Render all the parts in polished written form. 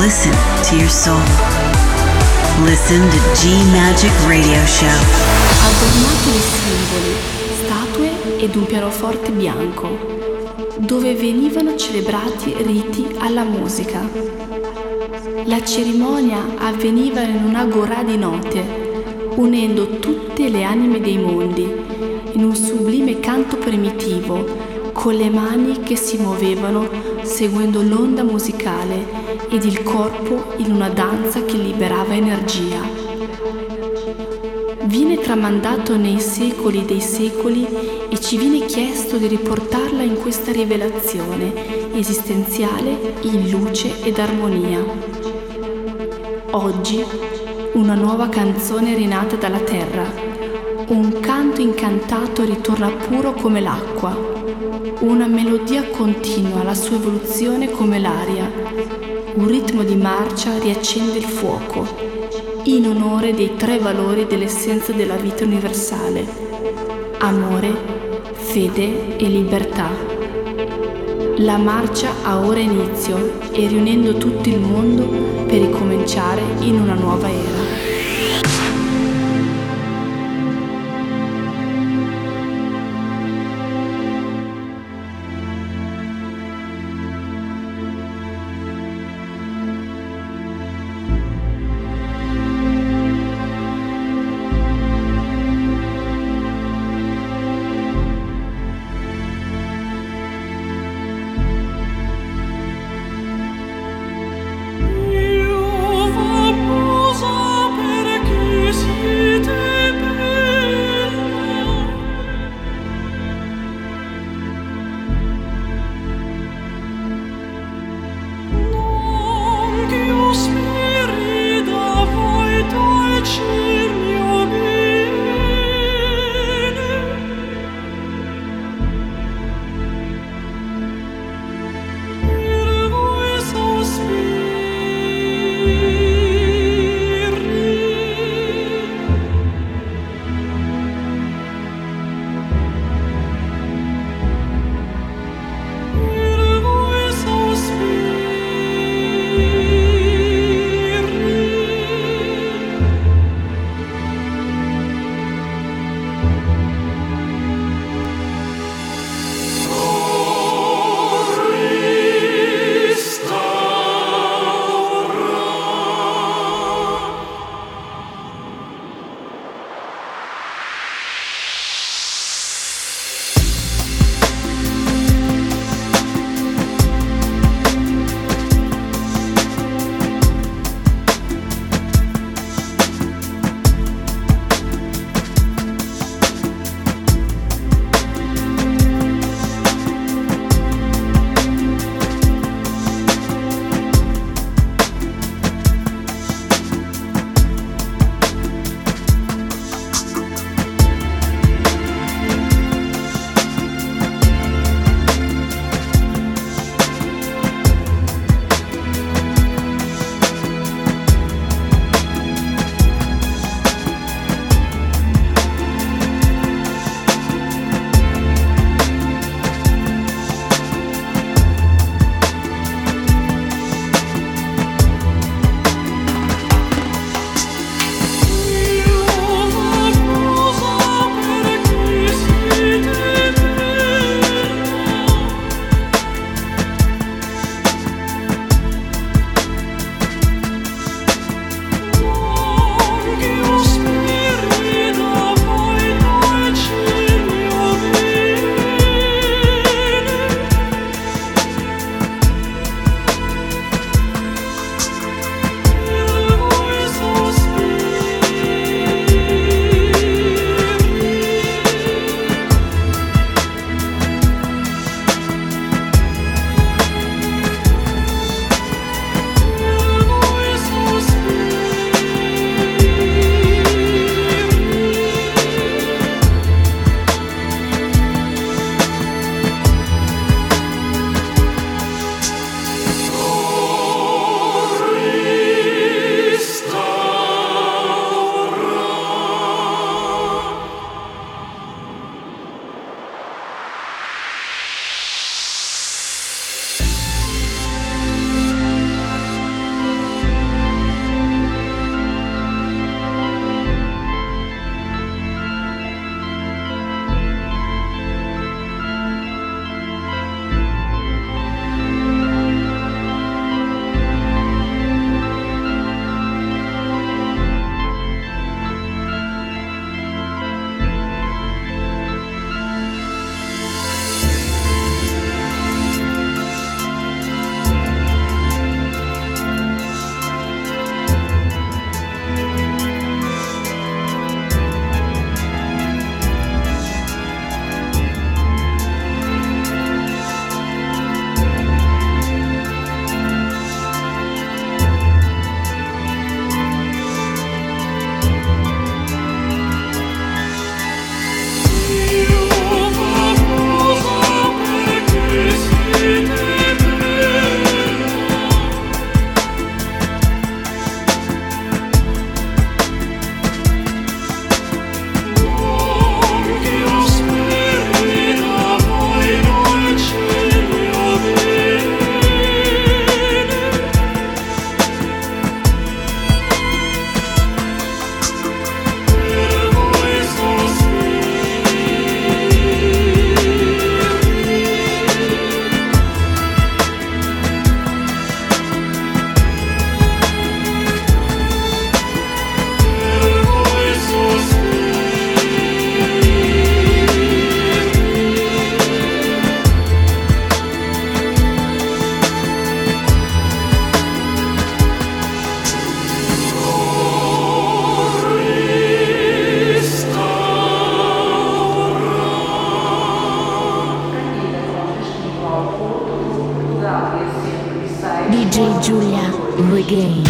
Listen to your soul. Listen to G Magic Radio Show. Adornati di simboli, statue ed un pianoforte bianco, dove venivano celebrati riti alla musica. La cerimonia avveniva in un'agorà di note, unendo tutte le anime dei mondi in un sublime canto primitivo, con le mani che si muovevano seguendo l'onda musicale ed il corpo in una danza che liberava energia. Viene tramandato nei secoli dei secoli e ci viene chiesto di riportarla in questa rivelazione esistenziale in luce ed armonia. Oggi una nuova canzone rinata dalla terra, un canto incantato ritorna puro come l'acqua. Una melodia continua la sua evoluzione come l'aria, un ritmo di marcia riaccende il fuoco, in onore dei tre valori dell'essenza della vita universale: amore, fede e libertà. La marcia ha ora inizio e riunendo tutto il mondo per ricominciare in una nuova era. Up DJ Julia Regain.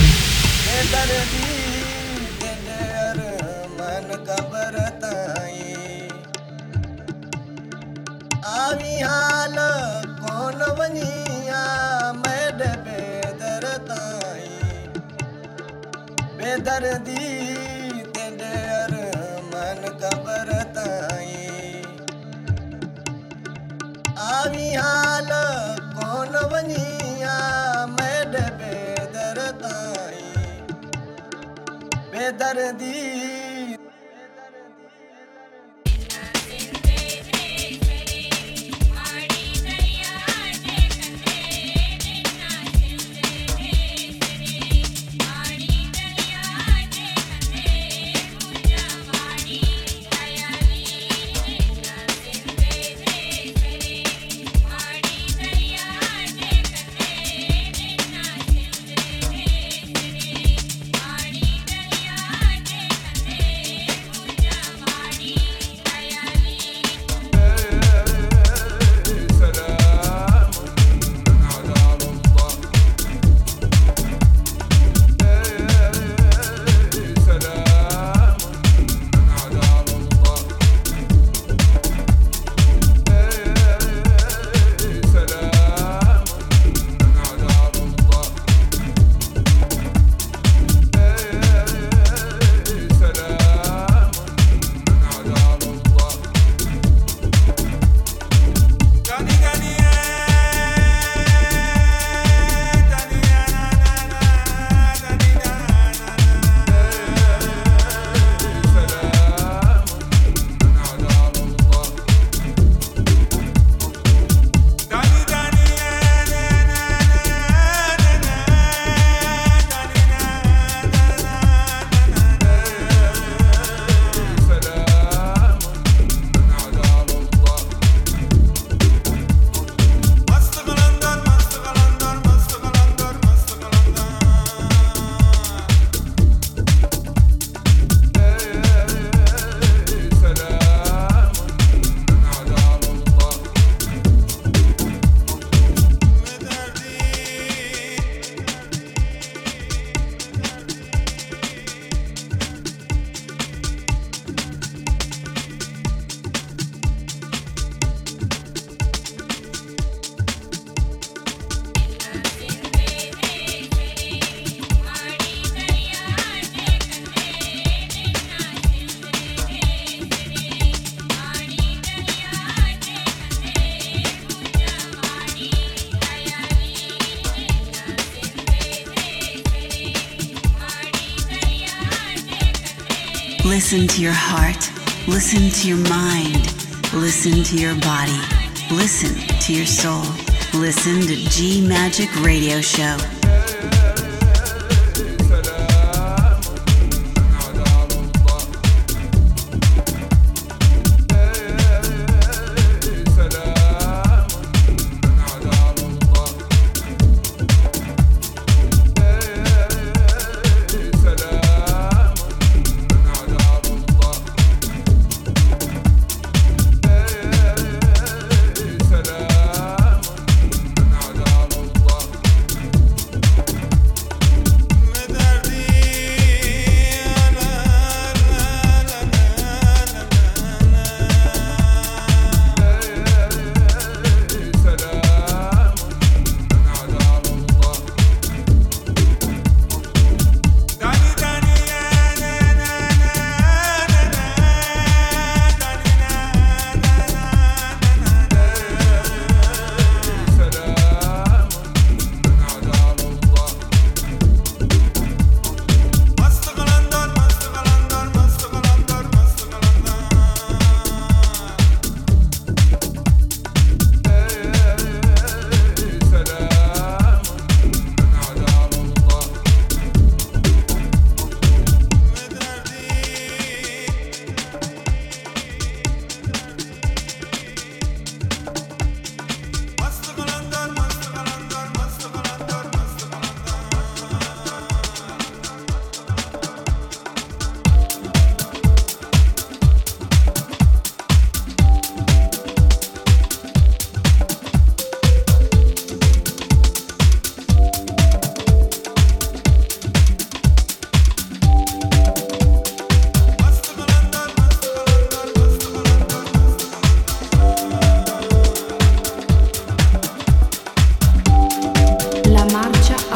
Listen to your heart, listen to your mind, listen to your body, listen to your soul, listen to G Magic Radio Show.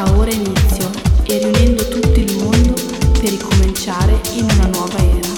ha ora inizio e riunendo tutto il mondo per ricominciare in una nuova era.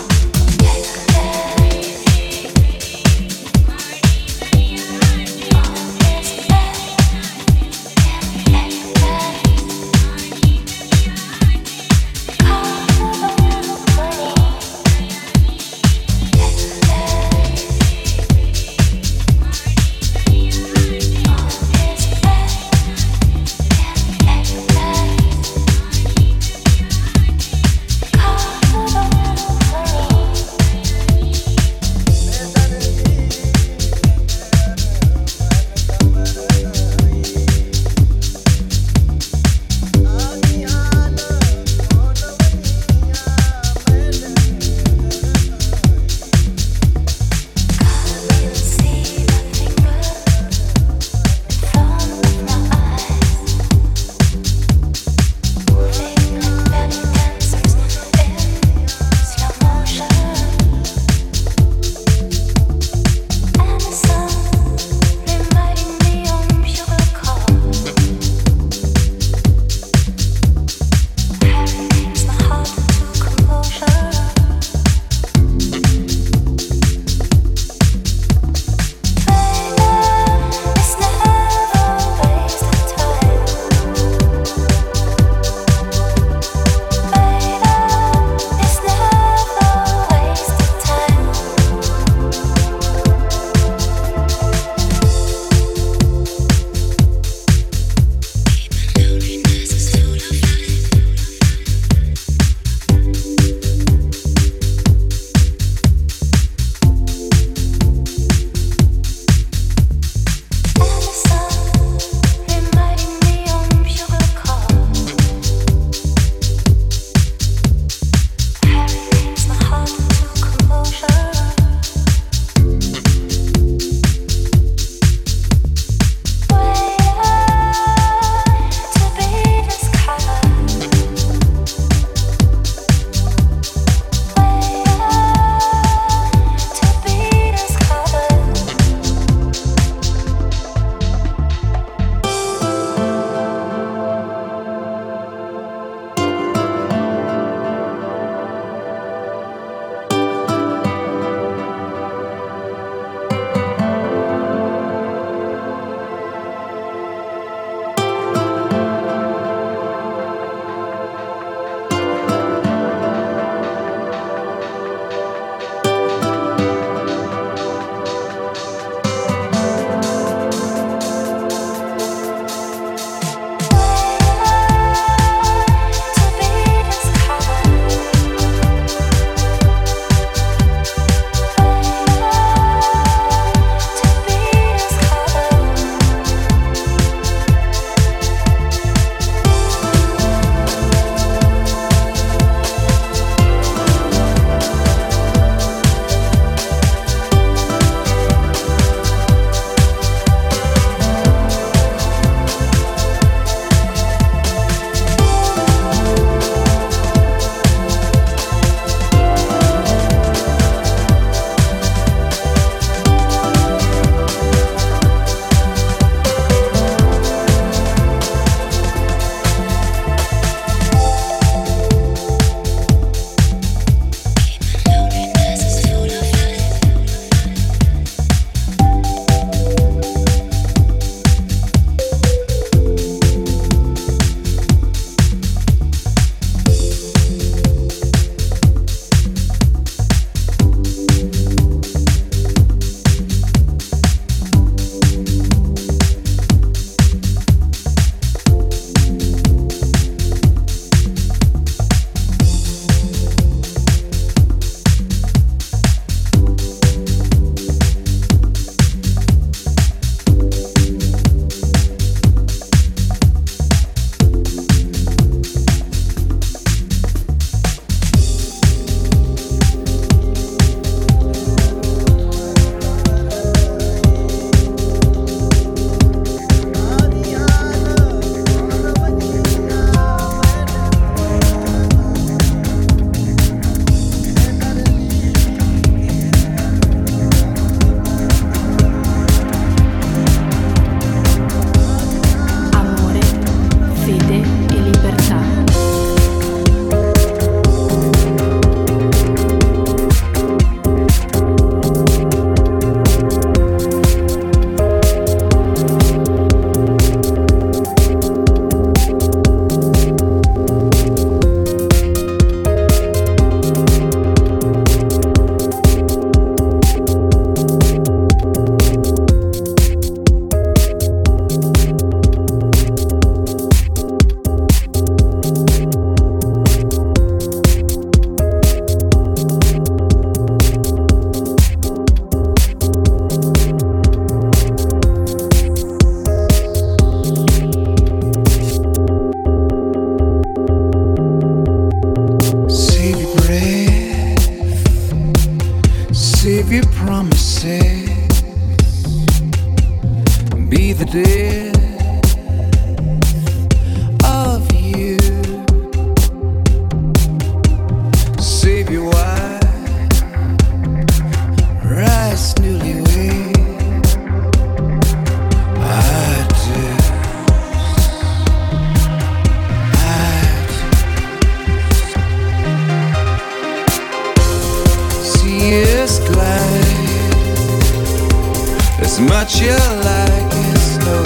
But you like it slow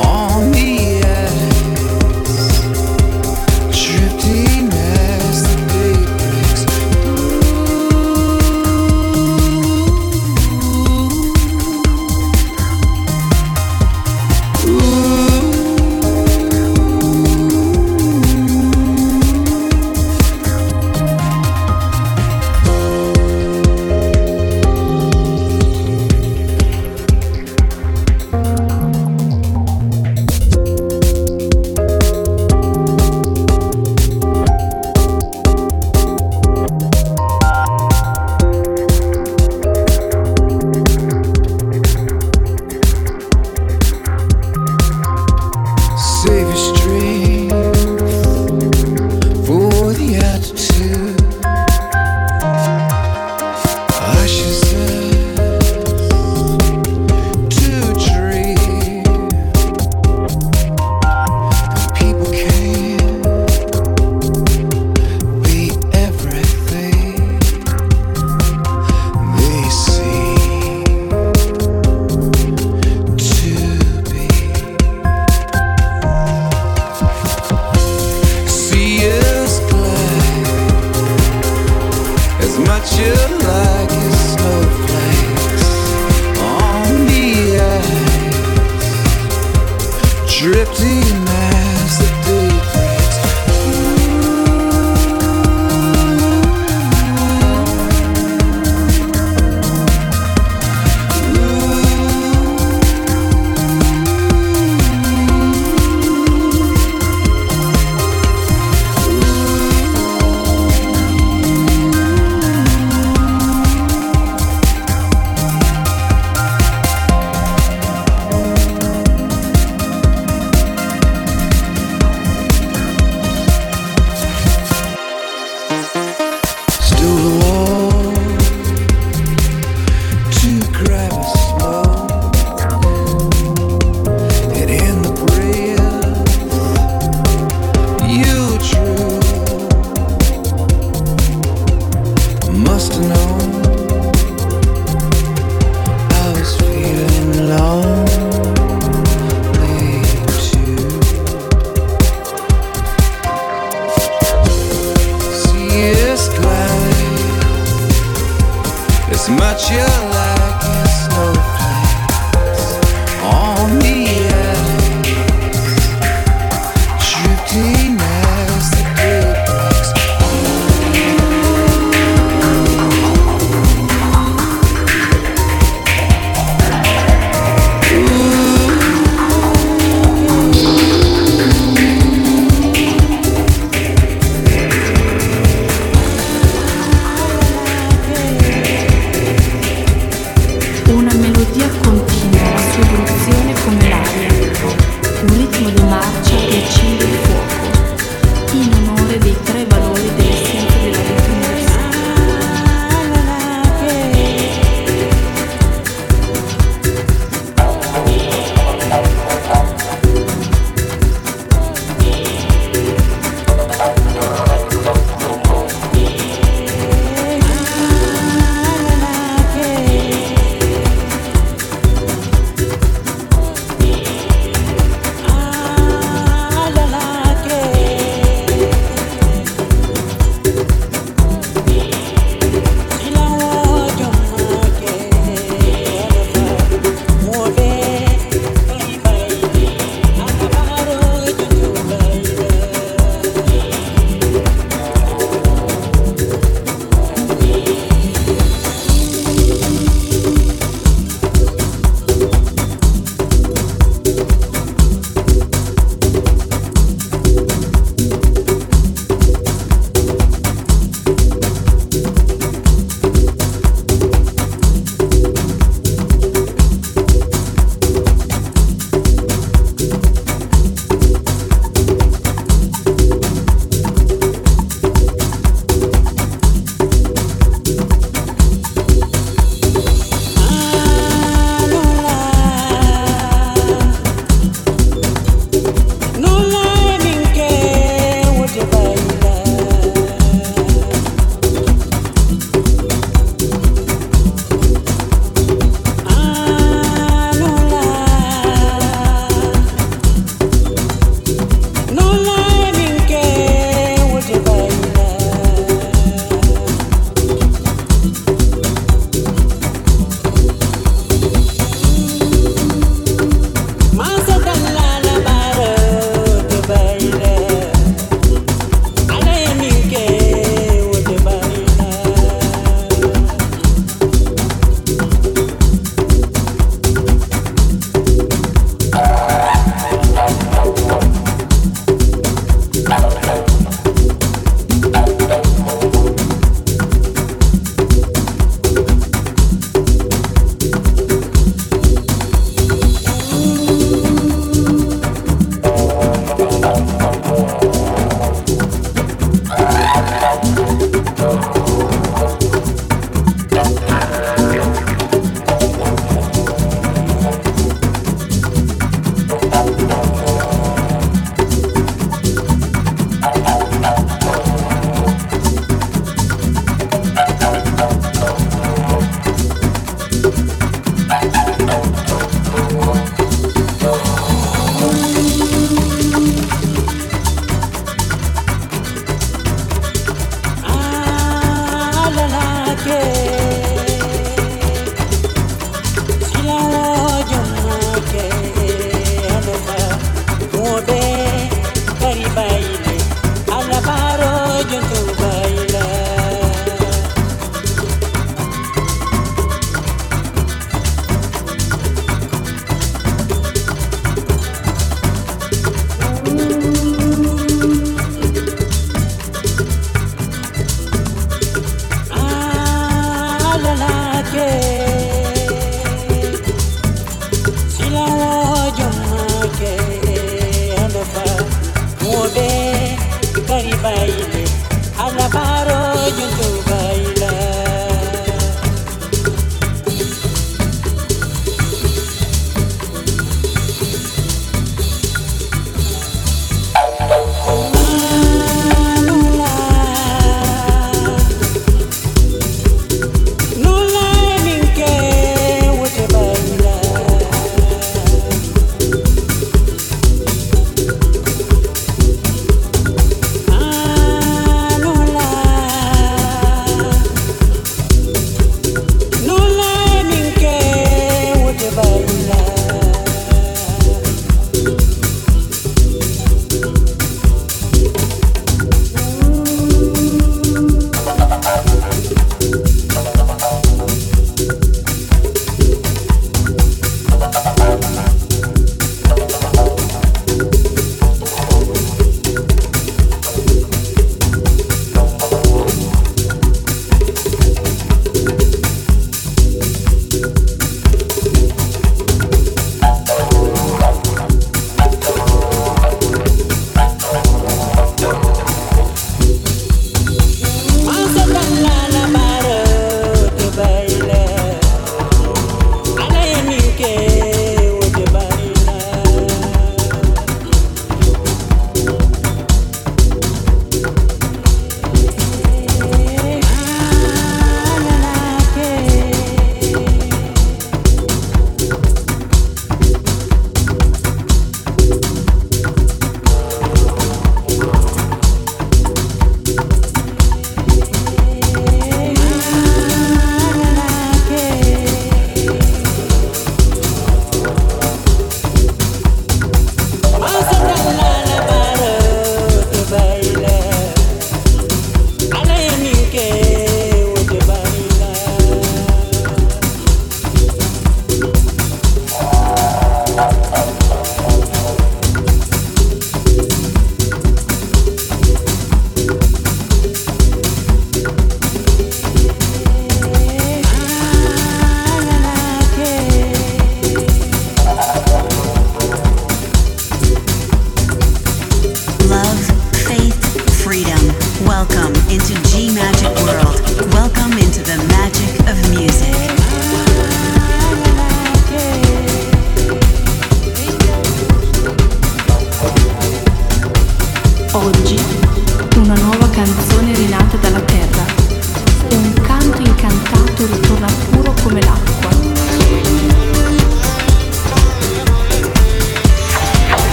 on the edge, drifting as the day breaks.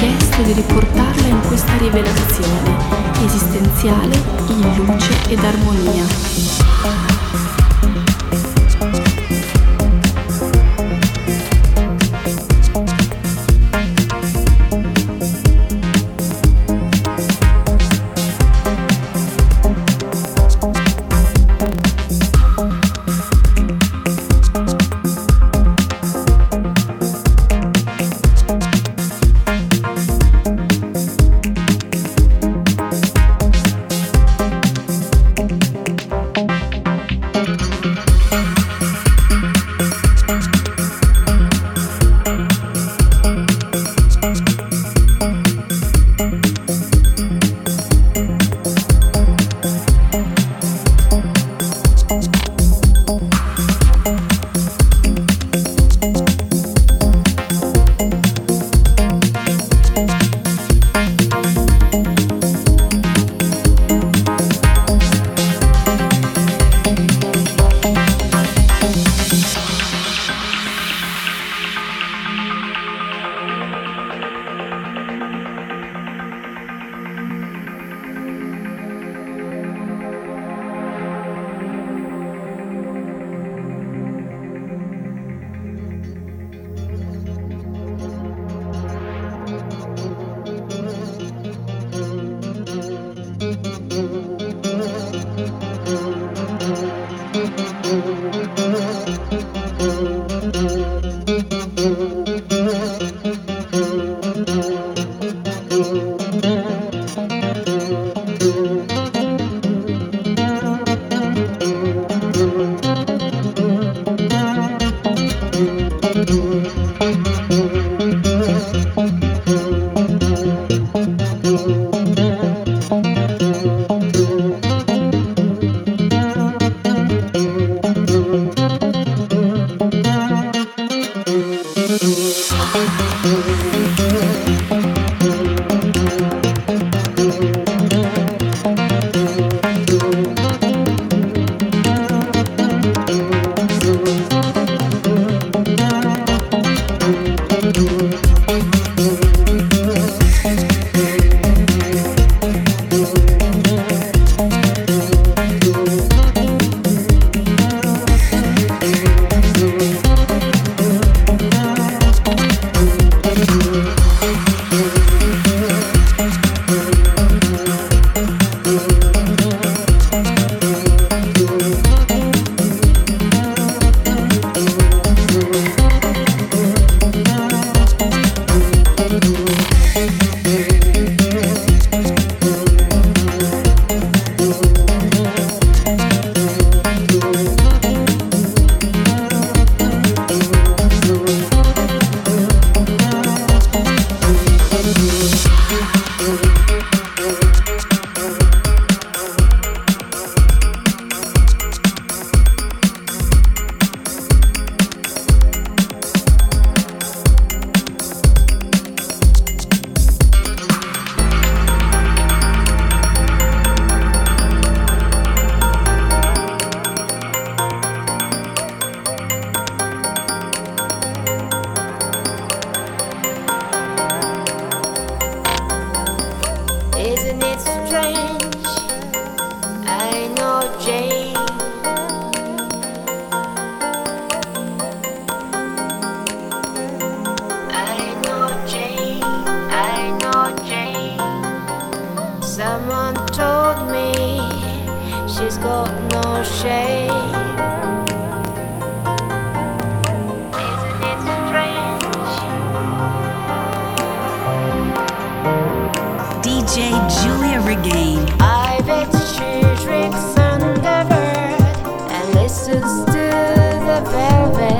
chiesto di riportarla in questa rivelazione esistenziale in luce ed armonia. Julia Regain. I bet she drinks Thunderbird and listens to the velvet.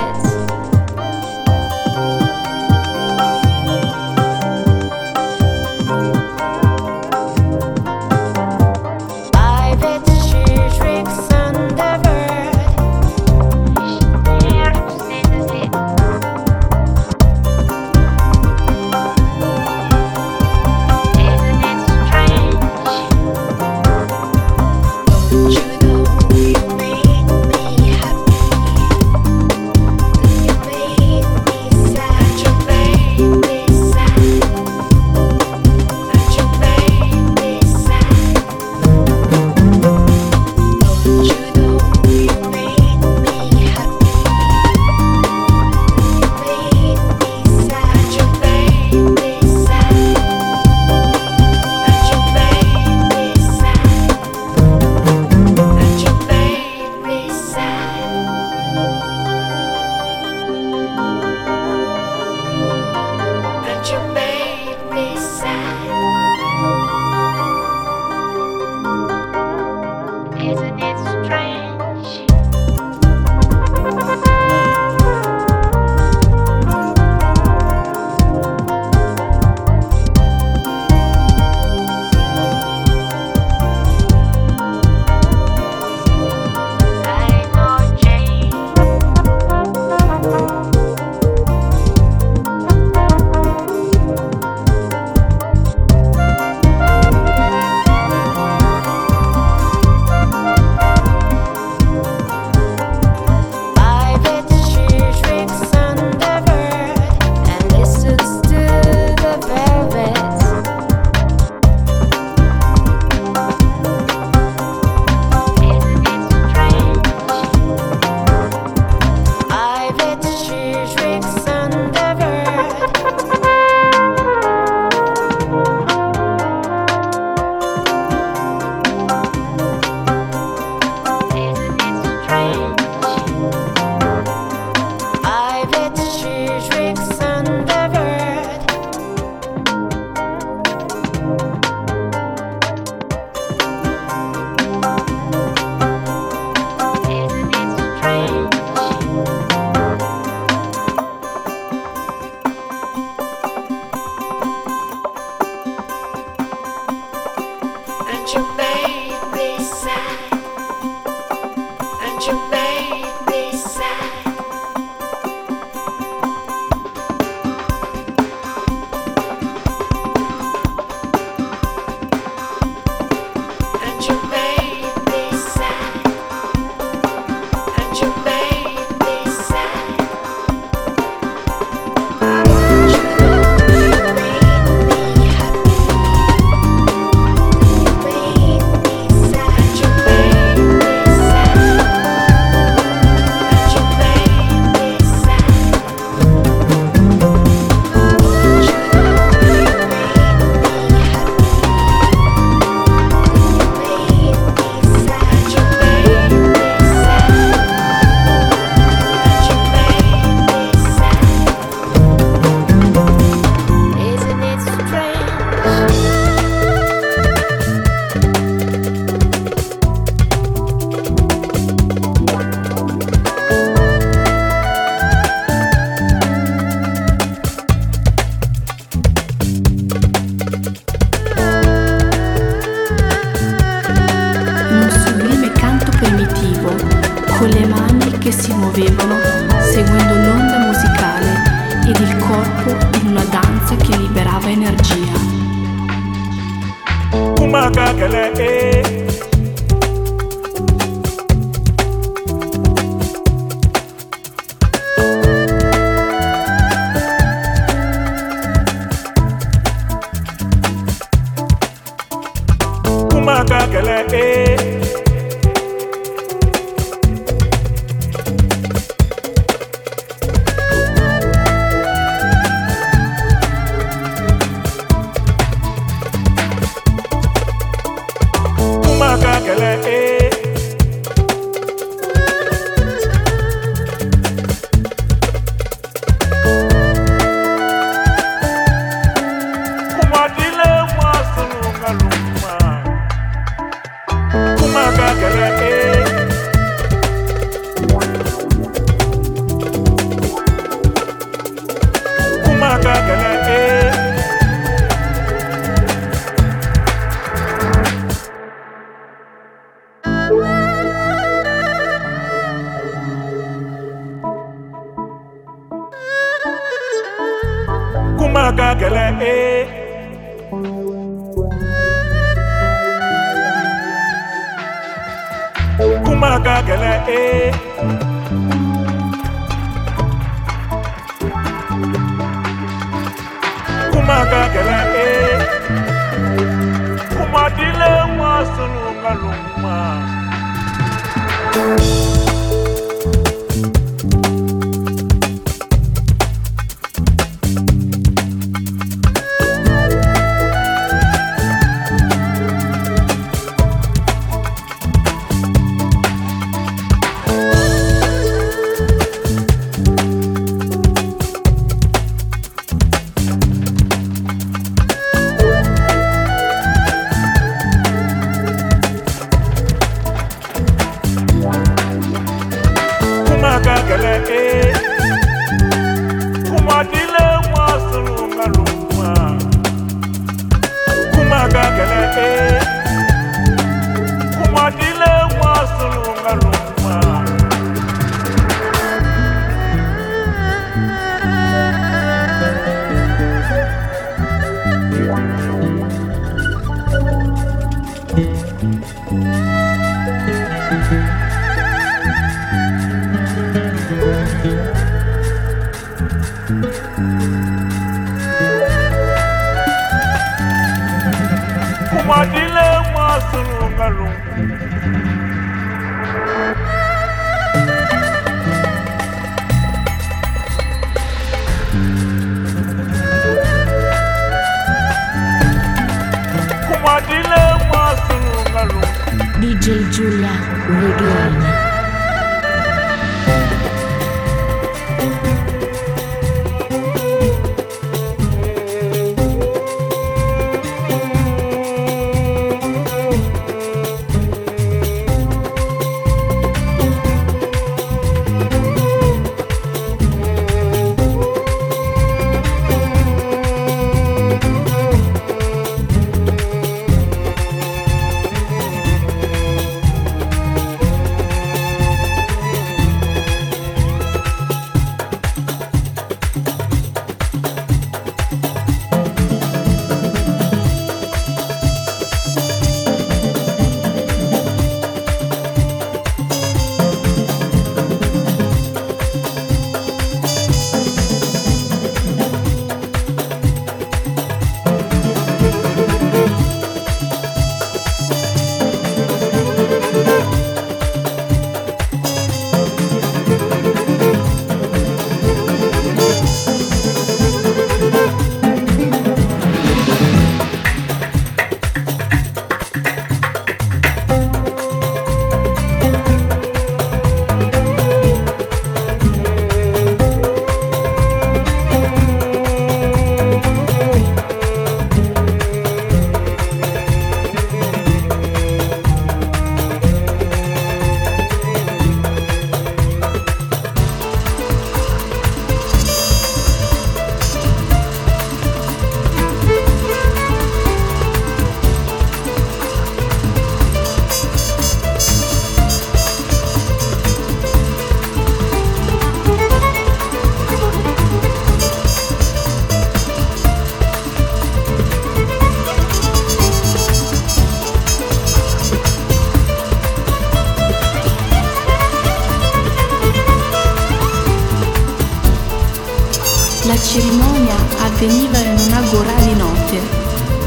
cerimonia avveniva in un'agorale notte,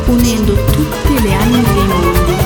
unendo tutte le anime dei mondi.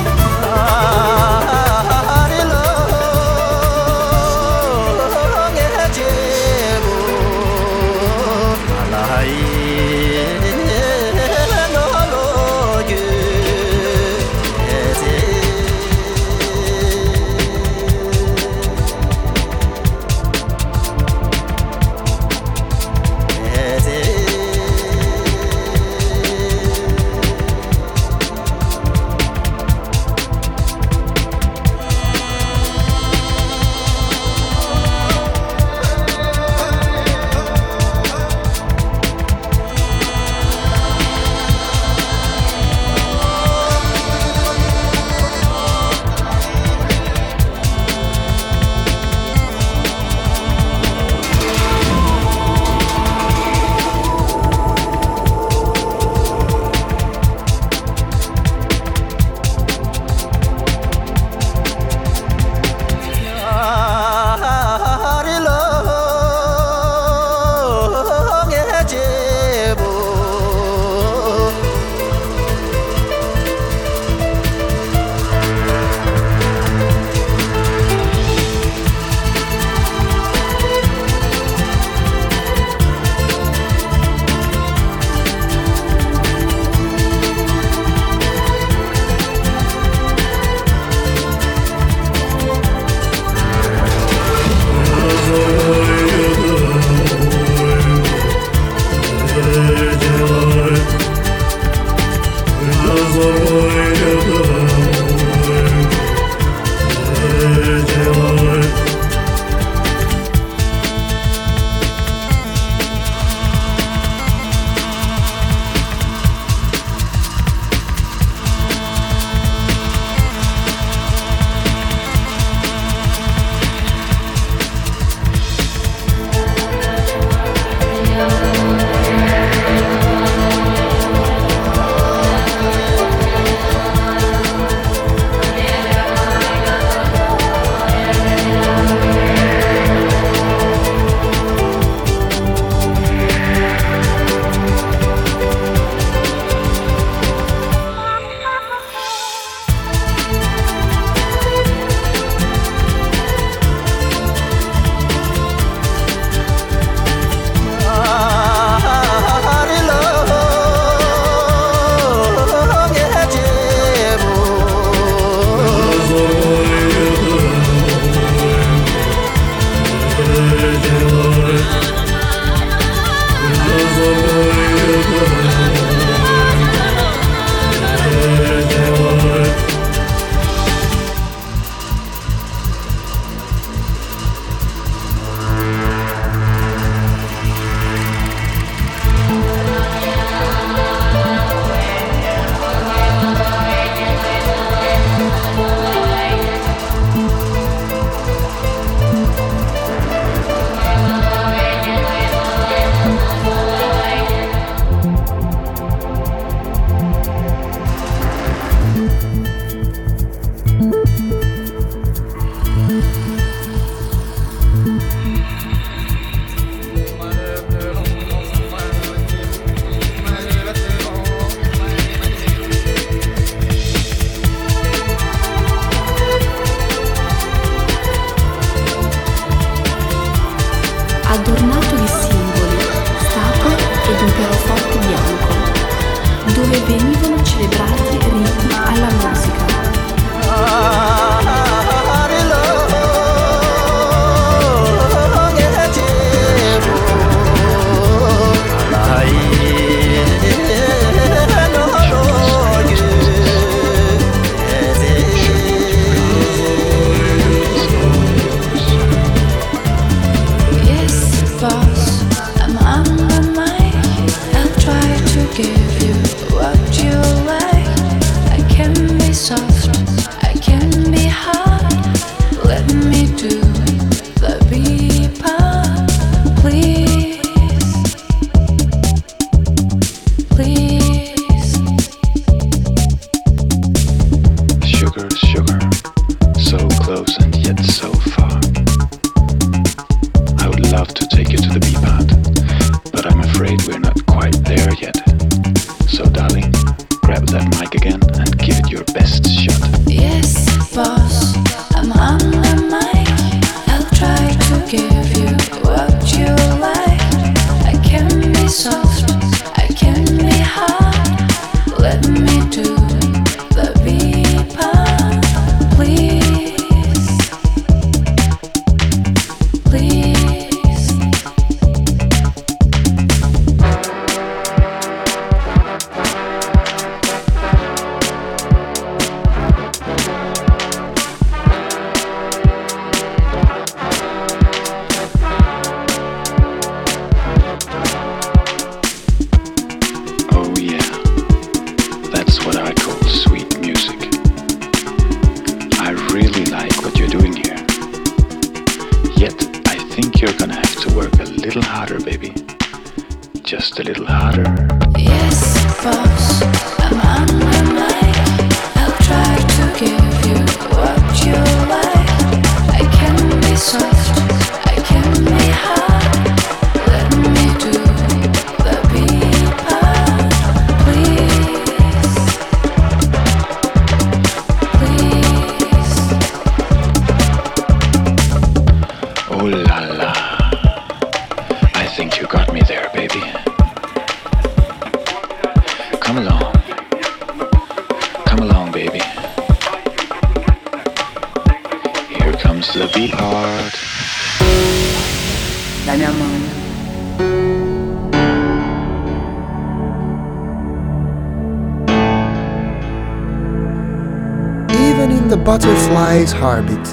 Butterfly's heartbeat,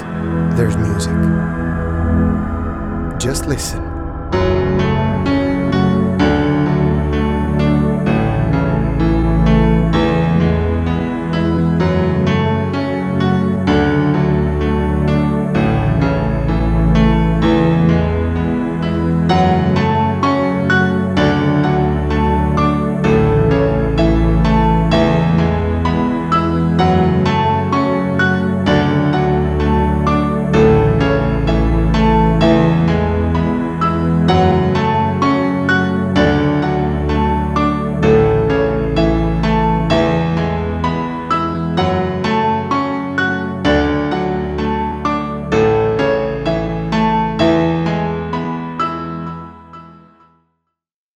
there's music. Just listen.